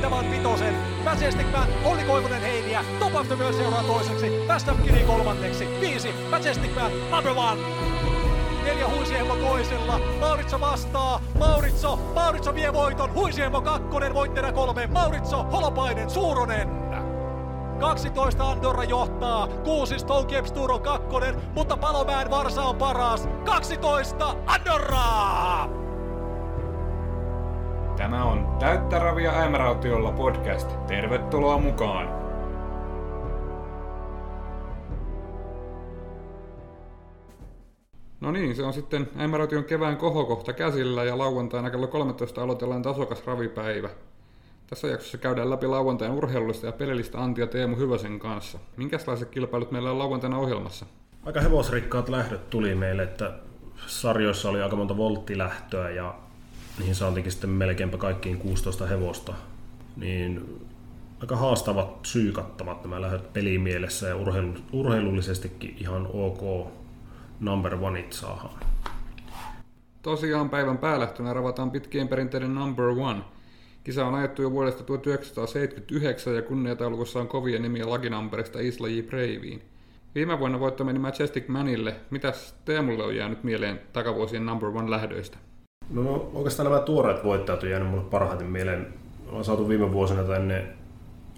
voittamaan vitosen. Majestic Man, Olli Koivonen heiniä, Topahto myös seuraa toiseksi, tästä Kiri kolmanneksi, 5, Majestic Man, number one. 4 Huisiehmo toisella, Maurizzo vastaa, Maurizzo vie voiton, Huisiehmo kakkonen, voittajana 3, Maurizzo, Holopainen, Suuronen. 12 Andorra johtaa, 6 Stone Gapstuur on kakkonen, mutta Palomäen varsa on paras. 12 Andorraa! Tämä on Täyttä Ravia Äimärautiolla podcast. Tervetuloa mukaan! No niin, se on sitten Äimäraution kevään kohokohta käsillä ja lauantaina kello 13 aloitellaan tasokas ravipäivä. Tässä jaksossa käydään läpi lauantain urheilullista ja pelillistä Antia Teemu Hyväsen kanssa. Minkälaiset kilpailut meillä on lauantaina ohjelmassa? Aika hevosrikkaat lähdöt tuli meille, että sarjoissa oli aika monta volttilähtöä ja niihin saatiinkin sitten melkeinpä kaikkiin 16 hevosta. Niin aika haastavat, syykattavat nämä lähdöt pelimielessä ja urheilullisestikin ihan ok number oneit saadaan. Tosiaan päivän päälähtönä ravataan pitkien perinteiden number one. Kisa on ajettu jo vuodesta 1979 ja kunniataulukossa on kovia nimiä lakinamperista Isla J. Breiviin. Viime vuonna voitto meni Majestic Manille. Mitäs Teemulle on jäänyt mieleen takavuosien number one lähdöistä? No oikeastaan nämä tuoreet voittajat on jäänyt mulle parhaiten mieleen. Ollaan saatu viime vuosina tänne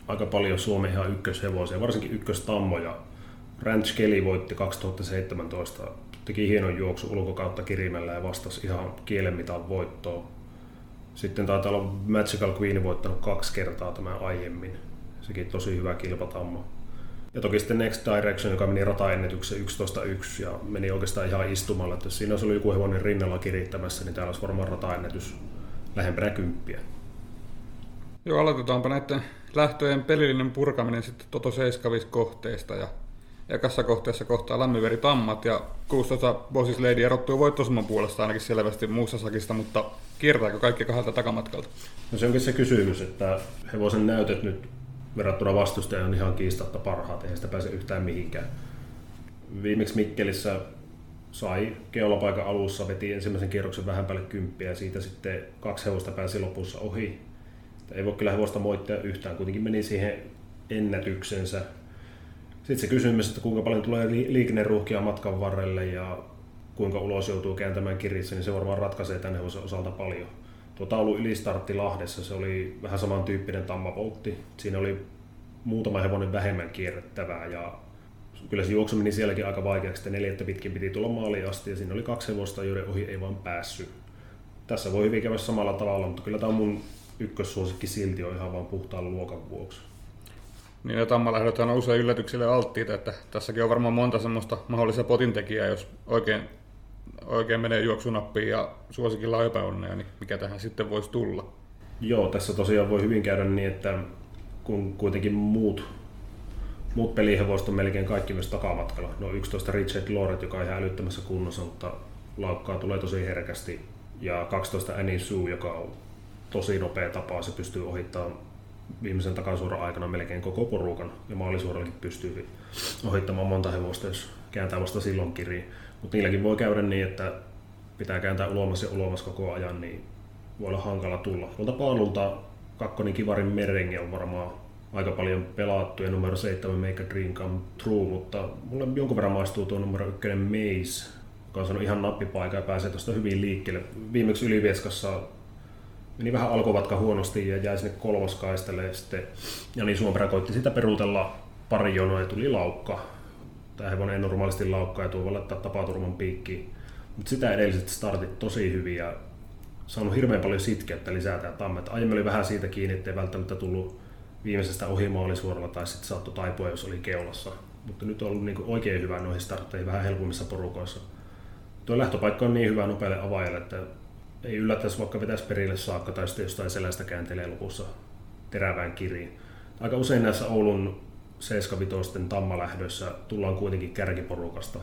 aika paljon Suomen ihan ykköshevosia, varsinkin ykköstammoja. Ranch Kelly voitti 2017, teki hienon juoksu ulkokautta kirimellä ja vastasi ihan kielenmitan voittoon. Sitten taitaa olla Magical Queen voittanut 2 kertaa tämän aiemmin. Sekin tosi hyvä kilpatammo. Ja toki sitten Next Direction, joka meni rataennätyksen 11.1 ja meni oikeastaan ihan istumalla. Että jos siinä olisi ollut joku hevonen rinnalla kirittämässä, niin täällä olisi varmaan rataennätys lähempänä 10. Joo, aloitetaanpa näiden lähtöjen pelillinen purkaminen sitten Toto 75 kohteesta. Ja ekassa kohteessa kohtaa lämmiveri tammat ja 16 Bossis Lady erottuu voittosuman puolesta ainakin selvästi muussa sakista, mutta kiertääkö kaikki kahdelta takamatkalta? No se onkin se kysymys, että hevosen näytöt nyt verrattuna vastustajan on ihan kiistatta parhaat, eihän sitä pääse yhtään mihinkään. Viimeksi Mikkelissä sai keulapaikan alussa, veti ensimmäisen kierroksen vähän päälle 10 ja siitä sitten 2 hevosta pääsi lopussa ohi. Ei voi kyllä hevosta moittaa yhtään, kuitenkin meni siihen ennätyksensä. Sitten se kysymys, että kuinka paljon tulee liikenneruuhkia matkan varrelle ja kuinka ulos joutuu kääntämään kirissä, niin se varmaan ratkaisee tämän hevosen osalta paljon. Tuo taulu ylistartti Lahdessa, se oli vähän samantyyppinen tammavoltti. Siinä oli muutama hevonen vähemmän kierrettävää ja kyllä se juoksu meni sielläkin aika vaikeaksi. 4 pitkin piti tulla maaliin asti ja siinä oli 2 hevosta, joiden ohi ei vaan päässyt. Tässä voi hyvin käydä samalla tavalla, mutta kyllä tämä mun ykkössuosikki silti on ihan vaan puhtaan luokan vuoksi. Niin ja tammalähdöthän on usein yllätyksille alttiita, että tässäkin on varmaan monta semmoista mahdollista potintekijää, jos oikein menee juoksunappiin ja suosikilla on epäonnea, niin mikä tähän sitten voisi tulla? Joo, tässä tosiaan voi hyvin käydä niin, että kun kuitenkin muut pelihevoiset on melkein kaikki myös takamatkalla. No 11 Richard Lord, joka on ihan älyttömässä kunnossa, mutta laukkaa tulee tosi herkästi. Ja 12 Annie Sue, joka on tosi nopea tapa, se pystyy ohittamaan viimeisen takasuoran aikana melkein koko porukan ja maalisuorallakin pystyy ohittamaan monta hevosta, jos kääntää vasta silloin kiriin. Mutta niilläkin voi käydä niin, että pitää kääntää ulomas koko ajan, niin voi olla hankala tulla. Tuolta paalulta 2 Kivarin Merengi on varmaan aika paljon pelattu ja numero 7 Make a Dream Come True, mutta mulle jonkun verran maistuu tuo numero 1 Maze, joka on saanut ihan nappipaikan ja pääsee tuosta hyvin liikkeelle. Viimeksi Ylivieskassa meni vähän alkuvatka huonosti ja jäi sinne kolmoskaistalle ja sitten Jani Suomperä koitti sitä peruutella pari jonoa ja tuli laukka. Tämä hevonen ei normaalisti laukkaa ja tuo voi laittaa tapaturman piikkiin. Mutta sitä edelliset startit tosi hyviä ja saanut hirveän paljon sitkeyttä lisää tämä tammet. Aiemmin oli vähän siitä kiinni, ettei välttämättä tullut viimeisestä ohimaalisuoralla tai sitten saattoi taipua, jos oli keulassa. Mutta nyt on ollut niinku oikein hyvä noihin startteihin vähän helpommissa porukoissa. Tuo lähtöpaikka on niin hyvä nopealle avaajalle, että ei yllättäisi vaikka vetäisi perille saakka tai sitten jostain selästä kääntelee lopussa terävään kiriin. Aika usein näissä Oulun 7-vitoisten tammalähdöissä tullaan kuitenkin kärkiporukasta.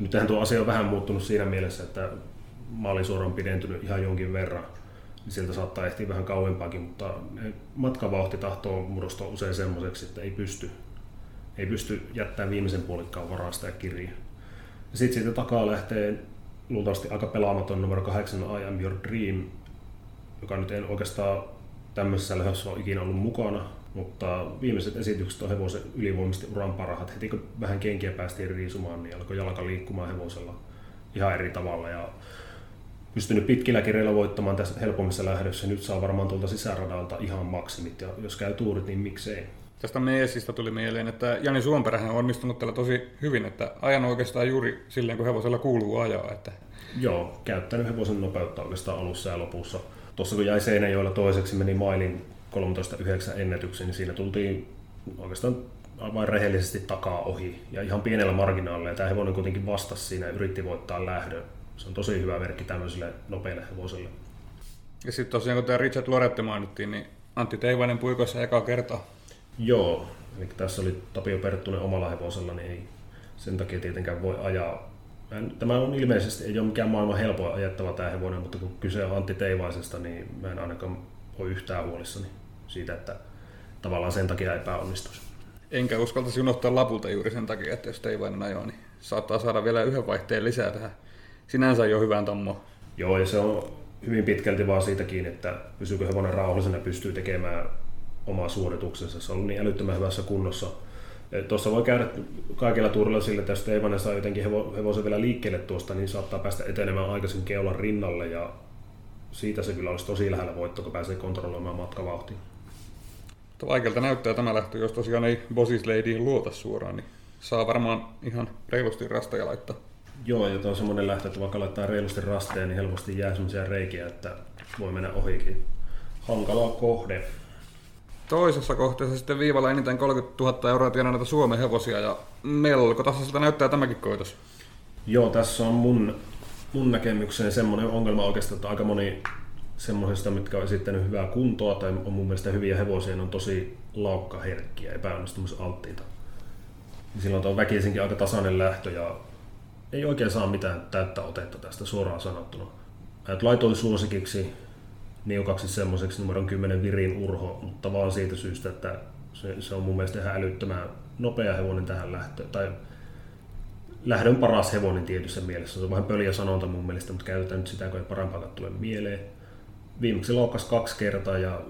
Nyt tähän tuo asia on vähän muuttunut siinä mielessä, että maalisuora on pidentynyt ihan jonkin verran. Sieltä saattaa ehtiä vähän kauempaakin, mutta matkavauhti tahtoo murostua usein semmoiseksi, että ei pysty jättämään viimeisen puolikkaan varaan sitä kiriä. Sitten siitä takaa lähtee luultavasti aika pelaamaton numero 8 I Am Your Dream, joka nyt en oikeastaan tämmöisessä lähdössä on ikinä ollut mukana, mutta viimeiset esitykset on hevosen ylivoimasti uran parhaat. Heti kun vähän kenkiä päästiin riisumaan, niin alkoi jalka liikkumaan hevosella ihan eri tavalla. Ja pystynyt pitkillä kireillä voittamaan tässä helpommissa lähdössä. Nyt saa varmaan tuolta sisäradalta ihan maksimit, ja jos käy tuurit, niin miksei. Tästä Meesistä tuli mieleen, että Jani Suomperä on onnistunut tällä tosi hyvin, että ajan oikeastaan juuri silleen, kun hevosella kuuluu ajaa. Että... Joo, käyttänyt hevosen nopeutta oikeastaan alussa ja lopussa. Tuossa kun jäi Seinäjoella toiseksi, meni mailin 13.9 ennätyksen, niin siinä tultiin oikeastaan vain rehellisesti takaa ohi. Ja ihan pienellä marginaalilla, ja tämä hevonen kuitenkin vastasi siinä ja yritti voittaa lähdön. Se on tosi hyvä merkki tämmöiselle nopeille hevoselle. Ja sitten tosiaan, kun tämä Richard Lord mainittiin, niin Antti Teivainen puikoissa ekaa kertaa. Joo, eli tässä oli Tapio Perttunen omalla hevosella, niin ei sen takia tietenkään voi ajaa. Tämä on ilmeisesti, ei ole mikään maailman helpoin ajettava tämä hevonen, mutta kun kyse on Antti Teivaisesta, niin mä en ainakaan ole yhtään huolissani siitä, että tavallaan sen takia epäonnistuisi. Enkä uskaltaisi unohtaa lapulta juuri sen takia, että jos Teivainen ajoi, niin saattaa saada vielä yhden vaihteen lisää tähän. Sinänsä jo hyvään tammoon. Joo, ja se on hyvin pitkälti vaan siitä kiinni, että pysyykö hevonen rauhallisena, pystyy tekemään omaa suorituksensa. Se on ollut niin älyttömän hyvässä kunnossa. Tuossa voi käydä kaikilla tuurilla sillä, että jos Teivainen saa jotenkin hevosen vielä liikkeelle tuosta, niin saattaa päästä etenemään aikaisin keulan rinnalle, ja siitä se kyllä olisi tosi lähellä voitto, kun pääsee kontrolloimaan matkavauhtia. Vaikealta näyttää tämä lähtö, jos tosiaan ei Bossis Ladyin luota suoraan, niin saa varmaan ihan reilusti rastaja laittaa. Joo, ja tämä on semmoinen lähtö, että vaikka laittaa reilusti rasteja, niin helposti jää semmoisia reikiä, että voi mennä ohikin. Hankala kohde. Toisessa kohteessa sitten viivalla eniten 30 000 € tienaa Suomen hevosia, ja melko tasaiselta näyttää tämäkin koitos. Joo, tässä on mun näkemykseen semmoinen ongelma oikeastaan, että aika moni semmoisista, mitkä on esittänyt hyvää kuntoa tai on mun mielestä hyviä hevosia, on tosi laukkaherkkiä, epäonnistumisalttiita. Silloin tuo on väkisinkin aika tasainen lähtö, ja ei oikein saa mitään täyttä otetta tästä suoraan sanottuna. Laitoin suosikiksi niukaksi semmoiseksi numeron 10 Virin Urho, mutta vaan siitä syystä, että se on mun mielestä ihan älyttömän nopea hevonen tähän lähtöön. Tai lähdön paras hevonen tietyssä mielessä. Se on vähän pöliä sanonta mun mielestä, mutta käytetään nyt sitä, kun ei parempaa tule mieleen. Viimeksi laukkasi 2 kertaa ja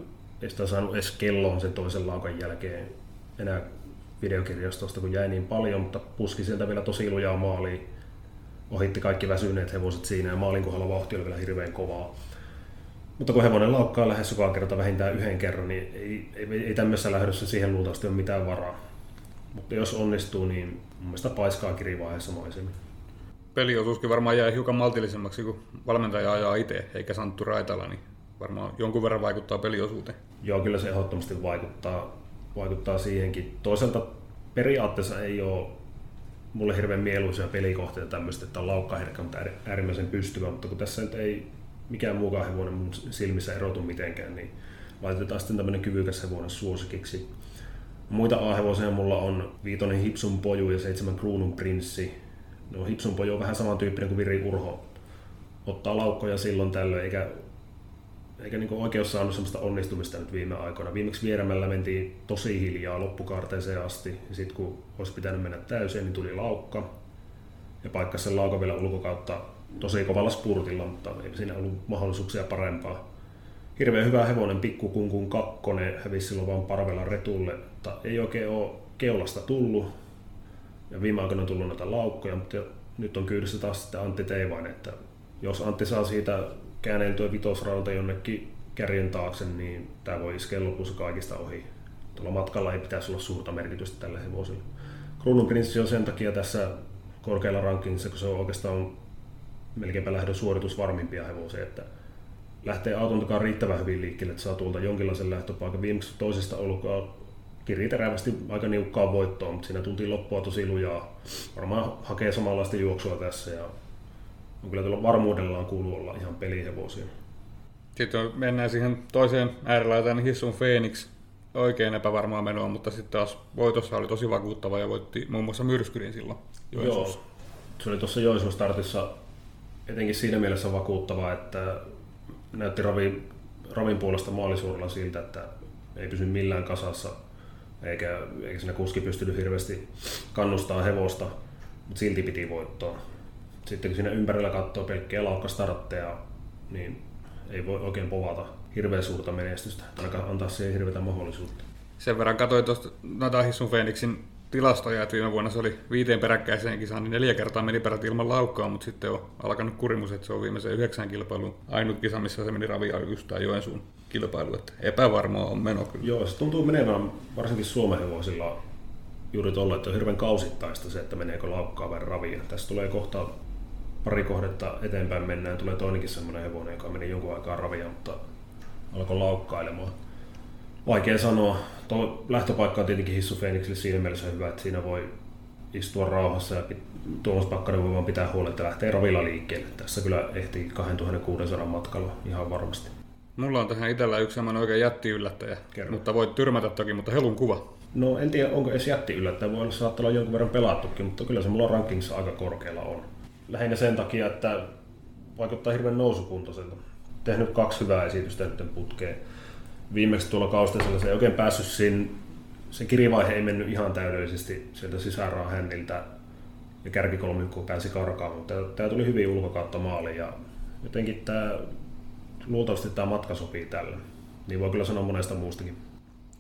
ei sitä saanut edes kelloon sen toisen laukan jälkeen enää videokirjastosta, kun jäi niin paljon, mutta puski sieltä vielä tosi lujaa maaliin. Ohitti kaikki väsyneet hevoset siinä, ja maalin kohdalla vauhti oli vielä hirveän kovaa. Mutta kun hevonen laukkaa lähes joka kerta vähintään 1 kerran, niin ei tämmöisessä lähdössä siihen luultavasti ole mitään varaa. Mutta jos onnistuu, niin mun mielestä paiskaa kirivaiheessa maisemmin. Peliosuuskin varmaan jää hiukan maltillisemmaksi, kun valmentaja ajaa itse, eikä Santtu Raitala, niin varmaan jonkun verran vaikuttaa peliosuuteen. Joo, kyllä se ehdottomasti vaikuttaa siihenkin. Toisaalta periaatteessa ei ole mulle hirveän mieluisia pelikohteita tämmöistä, että on laukkaherkkä, mutta äärimmäisen pystyvä, mutta kun tässä nyt ei mikään muukaan hevonen mun silmissä erotu mitenkään, niin laitetaan sitten tämmöinen kyvykäs hevonen suosikiksi. Muita A-hevosia mulla on 5 Hipsun Poju ja 7 Kruunun Prinssi. No, Hipsun Poju on vähän samantyyppinen kuin Viri Urho. Ottaa laukkoja silloin tällöin, eikä niin oikeus saanut semmoista onnistumista nyt viime aikoina. Viimeksi Vieremällä mentiin tosi hiljaa loppukaarteeseen asti, ja sitten kun olisi pitänyt mennä täysin, niin tuli laukka. Ja paikkasi sen laukan vielä ulkokautta tosi kovalla spurtilla, mutta ei siinä ollut mahdollisuuksia parempaa. Hirveän hyvä hevonen, pikkukunkun 2, hävisi silloin vaan parvella retulle, mutta ei oikein ole keulasta tullut. Ja viime aikoina on tullut näitä laukkoja, mutta nyt on kyydissä taas sitten Antti Teivainen, että jos Antti saa siitä kääneltyä vitosradalta jonnekin kärjen taakse, niin tämä voi iskeä lopussa kaikista ohi. Tuolla matkalla ei pitäisi olla suurta merkitystä tälle hevosille. Kruunun Prinssi on sen takia tässä korkealla rankingissa, kun se on oikeastaan melkeinpä lähdön suoritus varmimpia hevosia, että lähtee auton takaa riittävän hyvin liikkeelle, että saa tuolta jonkinlaisen lähtöpaikan. Viimeksi toisesta olkaa kiriterävästi aika niukkaa voittoa, mutta siinä tultiin loppua tosi lujaa. Varmaan hakee samanlaista juoksua tässä, ja on kyllä tuolla varmuudellaan kuuluu olla ihan pelihevosia. Sitten mennään siihen toiseen äärelaitaan, Hissun Phoenix. Oikein epävarmaa menoa, mutta sitten taas voitossa oli tosi vakuuttava ja voitti muun muassa myrskyrin silloin Joensuussa. Joo, se oli tuossa Joensuun startissa etenkin siinä mielessä vakuuttavaa, että näytti ravin puolesta maalisuurilla siltä, että ei pysy millään kasassa, eikä siinä kuski pystynyt hirveästi kannustaa hevosta, mutta silti piti voittaa. Sitten kun siinä ympärillä katsoo pelkkää laukkastartteja, niin ei voi oikein povata. hirveän suurta menestystä, ainakaan antaa siihen hirveätä mahdollisuutta. Sen verran katsoin tuosta Hipsun Feniksin tilastoja, että viime vuonna se oli 5 peräkkäiseen kisaan, niin 4 kertaa meni peräti ilman laukkaa, mutta sitten on alkanut kurimus, että se on viimeisen 9 kilpailuun ainut kisa, missä se meni ravia just tämä Joensuun kilpailu, että epävarmaa on meno kyllä. Joo, se tuntuu menemään varsinkin Suomen hevosilla juuri tuolla, että on hirveän kausittaista se, että meneekö laukkaa vai ravia. Tässä tulee kohta pari kohdetta eteenpäin mennään, tulee toinenkin semmoinen hevonen, joka meni jonkun aikaa ravia, mutta alkoi laukkailemaan. Vaikea sanoa. Tuo lähtöpaikka on tietenkin Hissu Feenikselle siinä mielessä hyvä, että siinä voi istua rauhassa ja Tuomas Pakkanen voi vaan pitää huolta, että lähtee ravilla liikkeelle. Tässä kyllä ehtii 2600 matkalla ihan varmasti. Mulla on tähän itsellä yksi sellainen oikein jättiyllättäjä, mutta voit tyrmätä toki, mutta helun kuva. No en tiedä, onko edes jättiyllättäjä. Voi olla, saattaa olla jonkun verran pelattukin, mutta kyllä se mulla rankingissa aika korkealla on. Lähinnä sen takia, että vaikuttaa hirveän nousukuntoiselta. Tehnyt 2 hyvää esitystä nyt putkeen. Viimeksi tuolla Kausteisella se ei oikein päässyt siinä, se kirivaihe ei mennyt ihan täydellisesti sieltä sisäraan hänniltä ja kärkikolmikkoon pääsi karkaan, mutta tämä tuli hyvin ulkokautta maaliin ja jotenkin tämä, luultavasti tämä matka sopii tälle, niin voi kyllä sanoa monesta muustakin.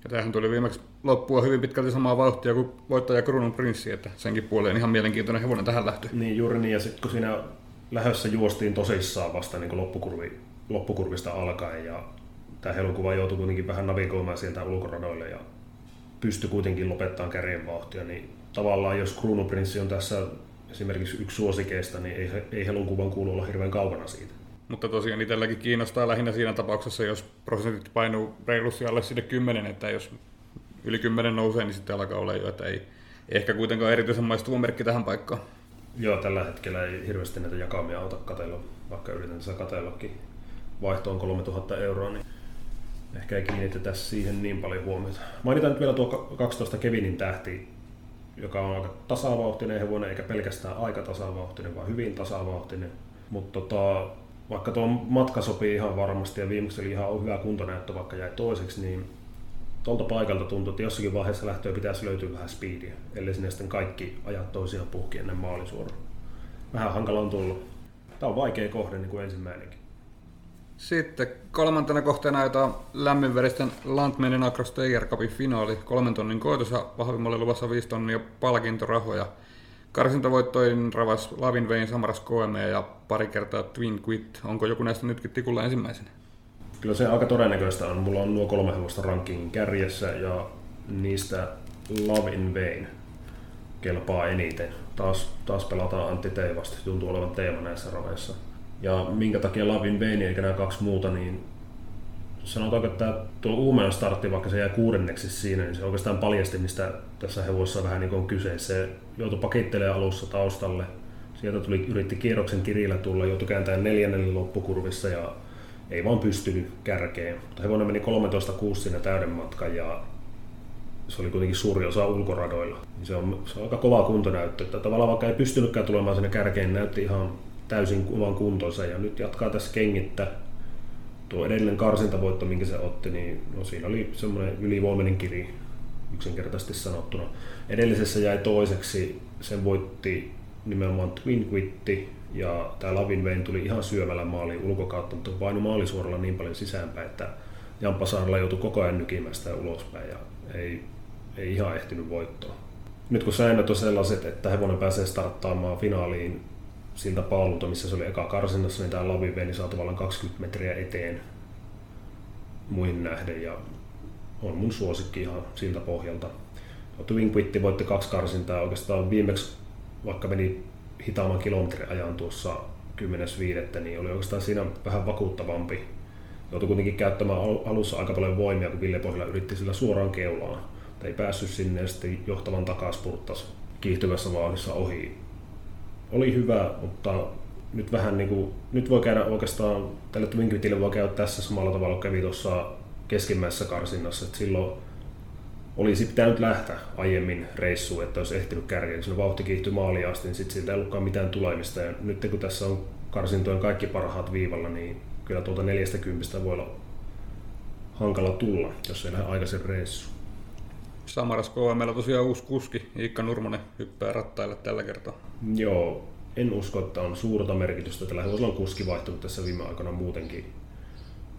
Ja tämähän tuli viimeksi loppua hyvin pitkälti samaa vauhtia kuin voittaja Kruunun Prinssi, että senkin puoleen ihan mielenkiintoinen hevonen tähän lähtö. Niin juuri niin, ja sitten kun siinä lähdössä juostiin tosissaan vasta niin kuin loppukurvista alkaen ja tämä helukuva joutui kuitenkin vähän navigoimaan sieltä ulkoradoille ja pystyi kuitenkin lopettamaan kärjen vauhtia, niin tavallaan jos Kruunun Prinssi on tässä esimerkiksi yksi suosikeista, niin ei helukuvan kuulu olla hirveän kaukana siitä. Mutta tosiaan itselläkin kiinnostaa lähinnä siinä tapauksessa, jos prosentit painuu reilusti alle sinne 10, että jos yli 10 nousee, niin sitten alkaa olla jo, että ei ehkä kuitenkaan erityisen maistuva merkki tähän paikkaan. Joo, tällä hetkellä ei hirveästi näitä jakamia auta katella, vaikka yritän sitä katellakin. Vaihto on 3 000 €, niin ehkä ei kiinnitetä siihen niin paljon huomiota. Mainitaan nyt vielä tuo 12 Kevinin tähti, joka on aika tasavauhtinen hevonen, eikä pelkästään aika tasavauhtinen, vaan hyvin tasavauhtinen. Mutta vaikka tuo matka sopii ihan varmasti ja viimeksi oli ihan hyvä kuntonäyttö, vaikka jäi toiseksi, niin tuolta paikalta tuntuu, että jossakin vaiheessa lähtöä pitäisi löytyä vähän speediä, ellei sinne sitten kaikki ajat toisiaan puhki ennen maalisuoraa. Vähän hankala on tullut. Tämä on vaikea kohde niin kuin ensimmäinenkin. Sitten kolmantena kohteena ajetaan lämminveristen Lantmanin Across Tiger Cupin finaali. 3 000 € koitos ja vahvimmalle luvassa 5 000 € palkintorahoja. Karsintavoittoin ravas Love in Vain, Samaras KM ja pari kertaa Twin Quit. Onko joku näistä nytkin tikulla ensimmäisenä? Kyllä se aika todennäköistä on. Mulla on nuo 3 hevosta rankingin kärjessä ja niistä Love in Vain kelpaa eniten. Taas pelataan Antti Teivasta. Tuntuu olevan teema näissä raveissa. Ja minkä takia Love in Vain eikä nämä 2 muuta, niin sanotaanko, että tuo Uumeon startti, vaikka se jäi 6. siinä, niin se oikeastaan paljasti, mistä tässä hevossa vähän niin kuin on kyse. Se joutui pakittelemaan alussa taustalle, sieltä yritti kierroksen kirillä tulla, joutui kääntämään 4. loppukurvissa ja ei vaan pystynyt kärkeen. Mutta hevonen meni 13.6 siinä täyden matkan ja se oli kuitenkin suuri osa ulkoradoilla. Se on aika kova kuntonäyttö, että tavallaan vaikka ei pystynytkään tulemaan sinne kärkeen, näytti ihan täysin oman kuntonsa ja nyt jatkaa tässä kengittä. Tuo edellinen karsintavoitto, minkä se otti, niin no siinä oli semmoinen ylivoimainen kiri yksinkertaisesti sanottuna. Edellisessä jäi toiseksi, sen voitti nimenomaan Twin Quitti ja tämä Love in Vain tuli ihan syömällä maaliin ulkokautta, mutta painoi maalisuoralla niin paljon sisäänpäin, että Jamppasaarella joutui koko ajan nykimään sitä ulospäin ja ei ihan ehtinyt voittoa. Nyt kun säännöt on sellaiset, että hevonen pääsee starttaamaan finaaliin siltä paalulta, missä se oli eka karsinnassa, niin tämä Love in Vain saa tavallaan 20 metriä eteen muihin nähden ja on mun suosikki ihan siltä pohjalta. Twin Quitti voitti 2 karsintaa oikeastaan viimeksi, vaikka meni hitaamman kilometrin ajan tuossa 10.5, niin oli oikeastaan siinä vähän vakuuttavampi. Joutui kuitenkin käyttämään alussa aika paljon voimia, kun Ville Pohjala yritti sillä suoraan keulaan. Ei päässyt sinne ja sitten johtavan takaspurttasi kiihtyvässä vauhdissa ohi. Oli hyvä, mutta nyt vähän niinku nyt voi käydä oikeastaan tällä Twin Quitillä voi käydä tässä samalla tavalla kuin kävi tuossa keskimmäisessä karsinnassa, että silloin olisi pitänyt lähteä aiemmin reissuun, että olisi ehtinyt kärjellä. Siinä vauhti kiihtyi maaliin asti, niin sitten siltä ei ollutkaan mitään tulemista. Ja nyt kun tässä on karsintojen kaikki parhaat viivalla, niin kyllä tuolta 40 voi olla hankala tulla, jos ei lähde aikaisin reissuun. Samaras KM:llä tosiaan uusi kuski, Iikka Nurminen hyppää rattaille tällä kertaa. Joo, en usko, että on suurta merkitystä. Tällä hevosella on kuski vaihtunut tässä viime aikoina muutenkin.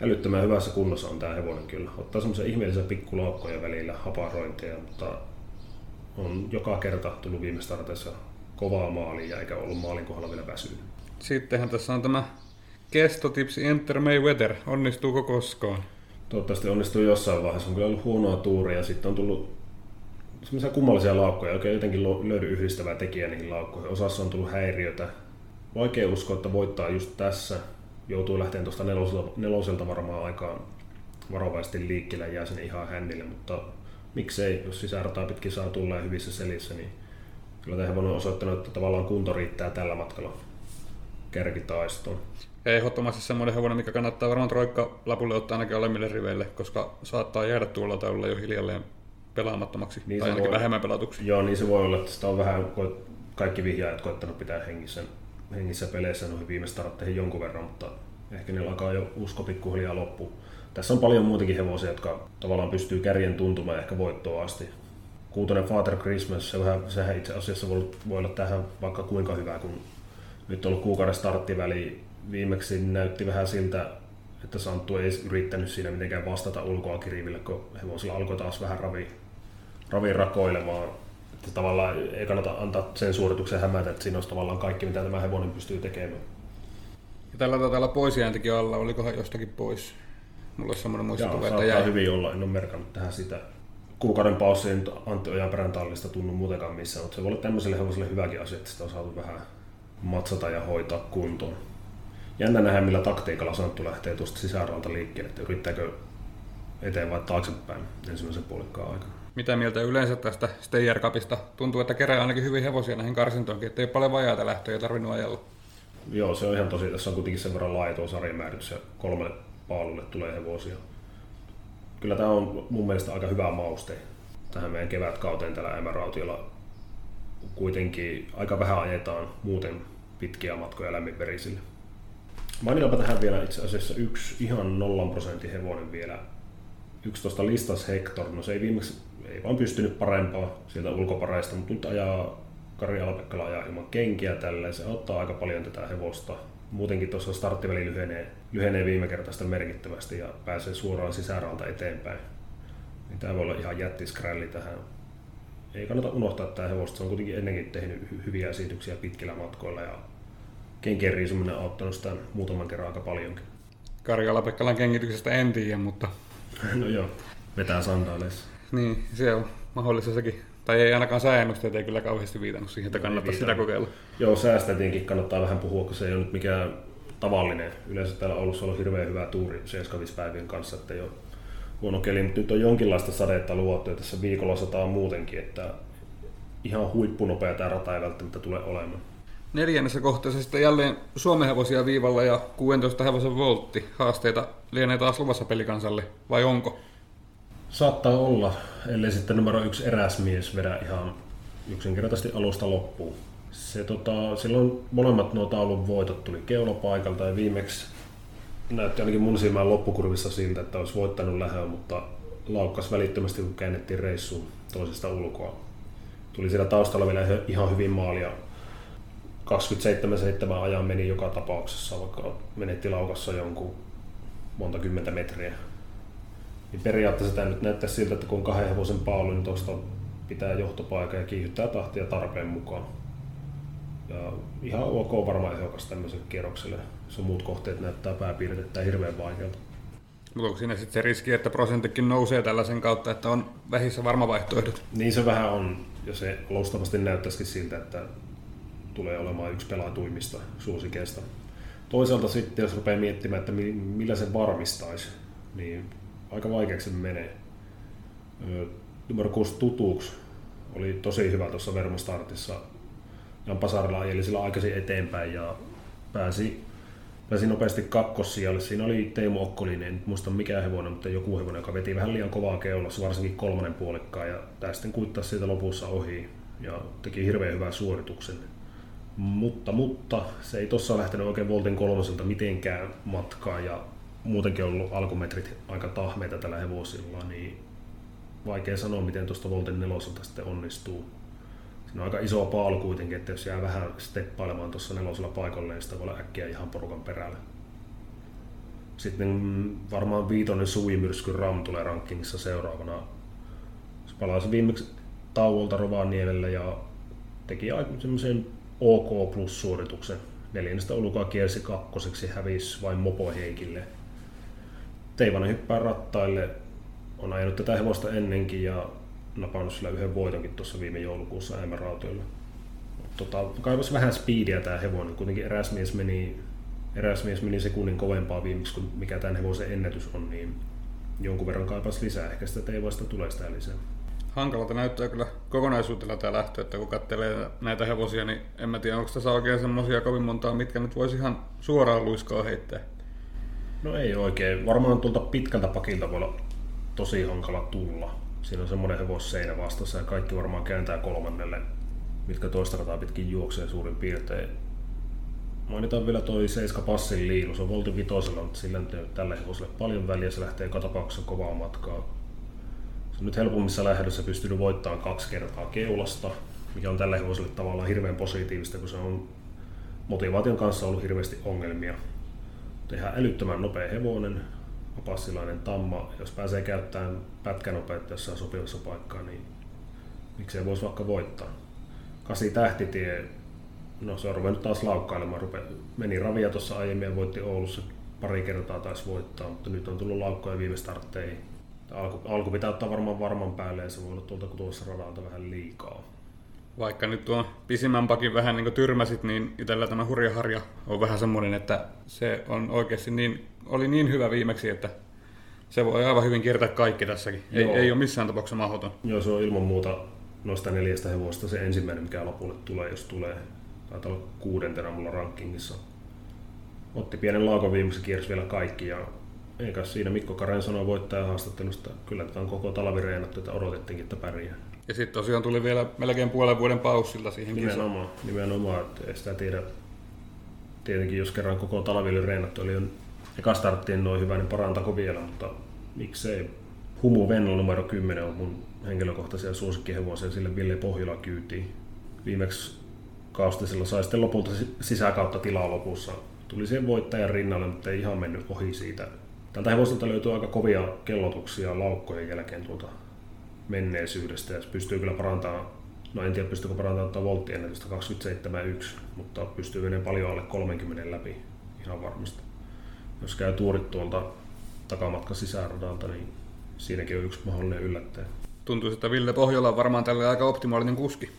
älyttömän hyvässä kunnossa on tämä hevonen kyllä. Ottaa semmoisia ihmeellisiä pikkulaukkoja välillä, haparointeja, mutta on joka kerta tullut viime starteissa kovaa maalia eikä ollut maalin kohdalla vielä väsynyt. Sittenhän tässä on tämä kestotipsi Enter Mayweather. Onnistuuko koskaan? Toivottavasti onnistuu jossain vaiheessa. On kyllä ollut huonoa tuuria ja sitten on tullut semmoisia kummallisia laukkoja. Oikein jotenkin löydy yhdistävää tekijää niihin laukkoihin. Osassa on tullut häiriötä. Vaikea uskoa, että voittaa just tässä. Joutuu lähteen tuosta neloselta varmaan aikaan varovaisesti liikkeelle ja jää sinne ihan hännille, mutta miksei, jos sisärataa pitkin saa tulla ja hyvissä selissä, niin kyllä tämä hevonen on osoittanut, että tavallaan kunto riittää tällä matkalla kärkitaistoon. Ja ehdottomasti semmoinen hevonen, mikä kannattaa varmaan troikkalapulle ottaa ainakin alemmille riveille, koska saattaa jäädä tuolla taululla jo hiljalleen pelaamattomaksi niin tai ainakin vähemmän pelatuksi. Joo, niin se voi olla, että sitä on vähän kaikki vihjaajat koettanut pitää hengissä peleissä noihin viime startteihin jonkun verran, mutta ehkä niillä alkaa jo usko pikkuhiljaa loppuun. Tässä on paljon muutenkin hevosia, jotka tavallaan pystyy kärjen tuntumaan ehkä voittoon asti. Kuutonen Father Christmas, sehän itse asiassa voi olla tähän vaikka kuinka hyvää, kun nyt on ollut kuukauden starttiväli. Viimeksi näytti vähän siltä, että Santtu ei yrittänyt siinä mitenkään vastata ulkoa kiriville, kun hevosilla alkoi taas vähän ravi rakoilemaan. Että tavallaan ei kannata antaa sen suorituksen hämätä, että siinä olisi tavallaan kaikki, mitä tämä hevonen pystyy tekemään. Ja tällä taitaa pois jääntikin alla, olikohan jostakin pois? Mulla olisi semmoinen muistutuva, että jäi. Hyvin olla, en ole merkannut tähän sitä. Kuukauden paussi ei nyt Antti Ojan peräntallista tunnu muutenkaan missään, mutta se voi olla tämmöiselle hevoselle hyväkin asia, että sitä on saatu vähän matsata ja hoitaa kuntoon. Jännä nähdä, millä taktiikalla Santtu lähtee tuosta sisäralta liikkeelle, että yrittääkö eteen vai taaksepäin ensimmäisen puolikkaan aikana. Mitä mieltä yleensä tästä Steyr Cupista? Tuntuu, että kerää ainakin hyvin hevosia näihin karsintoihin, ettei paljon vajaita lähtöjä tarvinnut ajalla. Joo, se on ihan tosi. Tässä on kuitenkin sen verran laaja tuo sarjamääritys ja 3 paalulle tulee hevosia. Kyllä tämä on mun mielestä aika hyvä mauste tähän meidän kevätkauteen täällä Äimärautiolla. Kuitenkin aika vähän ajetaan muuten pitkiä matkoja lämminverisille. Mainitaanpa tähän vielä itse asiassa yksi ihan 0% hevonen vielä. 11 listas Hector, no se ei viimeksi ei vaan pystynyt parempaa sieltä ulkopareista, mutta nyt ajaa Kari Alapekkala ajaa ilman kenkiä tälleen. Se auttaa aika paljon tätä hevosta. Muutenkin tuossa starttiväli lyhenee viime kertaista merkittävästi ja pääsee suoraan sisäralta eteenpäin. Niin tämä voi olla ihan jättiskrälli tähän. Ei kannata unohtaa tätä hevosta, se on kuitenkin ennenkin tehnyt hyviä esityksiä pitkillä matkoilla ja kenkien riisuminen on auttanut sitä muutaman kerran aika paljonkin. Kari Alapekkalan kengityksestä en tiedä, mutta... No joo, vetää sandaaleissa. Niin, se on mahdollisessakin. Tai ei ainakaan sääennusteet, ei kyllä kauheasti viitannut siihen, että kannattaa sitä kokeilla. Joo, säästätiinkin kannattaa vähän puhua, kun se ei ole nyt mikään tavallinen. Yleensä täällä Oulussa on ollut hirveän hyvä tuuri 7-5 päivien kanssa, että ei ole huono keli, mutta nyt on jonkinlaista sadetta luotu ja tässä viikolla sataa muutenkin, että ihan huippunopea tämä rata ei välttämättä tule olemaan. Neljännessä kohteessa sitten jälleen Suomen hevosia viivalla ja 16 hevosen Voltti. Haasteita lienee taas luvassa pelikansalle, vai onko? Saattaa olla, ellei sitten numero 1 Eräs Mies vedä ihan yksinkertaisesti alusta loppuun. Silloin molemmat nuo taulun voitot tuli keulapaikalta ja viimeksi näytti ainakin mun silmään loppukurvissa siltä, että olisi voittanut lähön, mutta laukkas välittömästi kun käännettiin reissuun toisesta ulkoa. Tuli siellä taustalla vielä ihan hyvin maalia. 27,7 ajan meni joka tapauksessa, vaikka menetti laukassa jonkun monta kymmentä metriä. Niin periaatteessa tämä nyt näyttää siltä, että kun on 2 hevosen paalu, niin tuosta pitää johtopaikan ja kiihdyttää tahtia tarpeen mukaan. Ja ihan ok varmaan ehdokas tämmöiselle kierrokselle, jos on muut kohteet näyttää pääpiirteettä hirveän vaikealta. Mutta onko siinä sitten se riski, että prosenttikin nousee tällaisen kautta, että on vähissä varma vaihtoehdot? Niin se vähän on, ja se alustavasti näyttäisikin siltä, että tulee olemaan yksi pelatuimista suosikeista. Toisaalta sitten, jos rupeaa miettimään, että millä se varmistaisi, niin aika vaikeaksi menee. Numero 6 Tutuks oli tosi hyvä tuossa Vermostartissa. Jan Pasarilla ajeli sillä aikaisin eteenpäin ja pääsi nopeasti kakkossijalle. Siinä oli Teemu Okkolinen, en muista mikä hevonen, mutta joku hevonen, joka veti vähän liian kovaa keulassa, varsinkin 3. puolikkaan. Ja tämä sitten kuittasi siitä lopussa ohi ja teki hirveän hyvän suorituksen. Mutta se ei tossa lähtenyt oikein Voltin 3 mitenkään matkaan ja muutenkin on ollut alkumetrit aika tahmeita tällä hevosilla, niin vaikea sanoa, miten tuosta Voltin 4 sitten onnistuu. Siinä on aika iso paalu kuitenkin, että jos jää vähän steppailemaan tuossa 4 paikalleen, niin sitä voi olla äkkiä ihan porukan perällä. Sitten varmaan Viitonen Suvimyrskyn Ram tulee rankingissa seuraavana. Se palasi viimeksi tauolta Rovaniemelle ja teki semmoisen OK plus suorituksen. 4. Olukaa kiersi 2. hävisi vain Mopo Heikille. Teivainen hyppää rattaille, on ajanut tätä hevosta ennenkin ja napannut sillä yhden voitonkin tuossa viime joulukuussa Äimärautoilla. Kaivasi vähän speediä tämä hevonen, kuitenkin Eräs mies meni sekunnin kovempaa viimeksi kuin mikä tämän hevosen ennätys on, niin jonkun verran kaipasi lisää. Ehkä sitä Teivaista tulee sitä lisää. Hankalalta näyttää kyllä kokonaisuutella tämä lähtö, että kun katselee näitä hevosia, niin en mä tiedä, onko tässä oikein semmoisia kovin montaa, mitkä nyt voisi ihan suoraan luiskaa heittää. No ei oikein. Varmaan tuolta pitkältä pakilta voi olla tosi hankala tulla. Siinä on semmoinen hevosseinä vastassa ja kaikki varmaan kääntää kolmannelle, mitkä toista rataa pitkin juoksee suurin piirtein. Mainitaan vielä toi 7 passin liilu, se on Voltin vitosella, mutta sillä nyt ei ole tälle hevoselle paljon väliä, se lähtee joka tapauksessa kovaa matkaa. Se on nyt helpommissa lähdössä pystynyt voittamaan 2 kertaa keulasta, mikä on tälle hevoselle tavallaan hirveän positiivista, kun se on motivaation kanssa ollut hirveästi ongelmia. Tehdään älyttömän nopea hevonen, apassilainen tamma, jos pääsee käyttämään pätkänopeutta jossain sopivassa paikkaa, niin miksei voisi vaikka voittaa. 8 tähtitie. No se on ruvennut taas laukkailemaan. Meni ravia tuossa aiemmin ja voitti Oulussa 2 kertaa, taisi voittaa, mutta nyt on tullut laukkoja viime startteihin. Alku pitää ottaa varmaan päälle ja se voi olla tuolta tuossa radalta vähän liikaa. Vaikka nyt tuon pisimmän pakin vähän niin kuin tyrmäsit, niin itsellä tämä hurja harja on vähän semmoinen, että se on oikeasti oli niin hyvä viimeksi, että se voi aivan hyvin kiertää kaikki tässäkin. Ei ole missään tapauksessa mahdoton. Joo, se on ilman muuta noista 4 hevosta se ensimmäinen, mikä lopulle tulee, jos tulee. Taitaa olla 6. mulla rankingissa. Otti pienen laukon viimeksi, kiersi vielä kaikki. Ja eikä siinä Mikko Karen sanoi voittajan haastattelusta. Kyllä tämä on koko talvi reenattu, että odotettiinkin, että pärjää. Ja sitten tosiaan tuli vielä melkein puolen vuoden paussilta siihen kisaan. Nimenomaan. Ei sitä tiedä. Tietenkin jos kerran koko talvi oli reenattu, eli on eka starttien noin hyvä, niin parantako vielä. Mutta miksei. Humu Venno numero 10 on mun henkilökohtaisia suosikkihevosia, sille Ville Pohjola kyytiin. Viimeksi Kaustisella sai sitten lopulta sisäkautta tilaa lopussa. Tuli siihen voittajan rinnalle, mutta ei ihan mennyt ohi siitä. Tältä hevosilta löytyy aika kovia kellotuksia laukkojen jälkeen tuolta menneisyydestä. Ja se pystyy kyllä parantamaan, no en tiedä pystyykö parantamaan volttiennätystä 27.1, mutta pystyy menemään paljon alle 30 läpi ihan varmasti. Jos käy tuorit tuolta takamatka sisäradalta, niin siinäkin on yksi mahdollinen yllättäjä. Tuntuu, että Ville Pohjola on varmaan tällä aika optimaalinen kuski.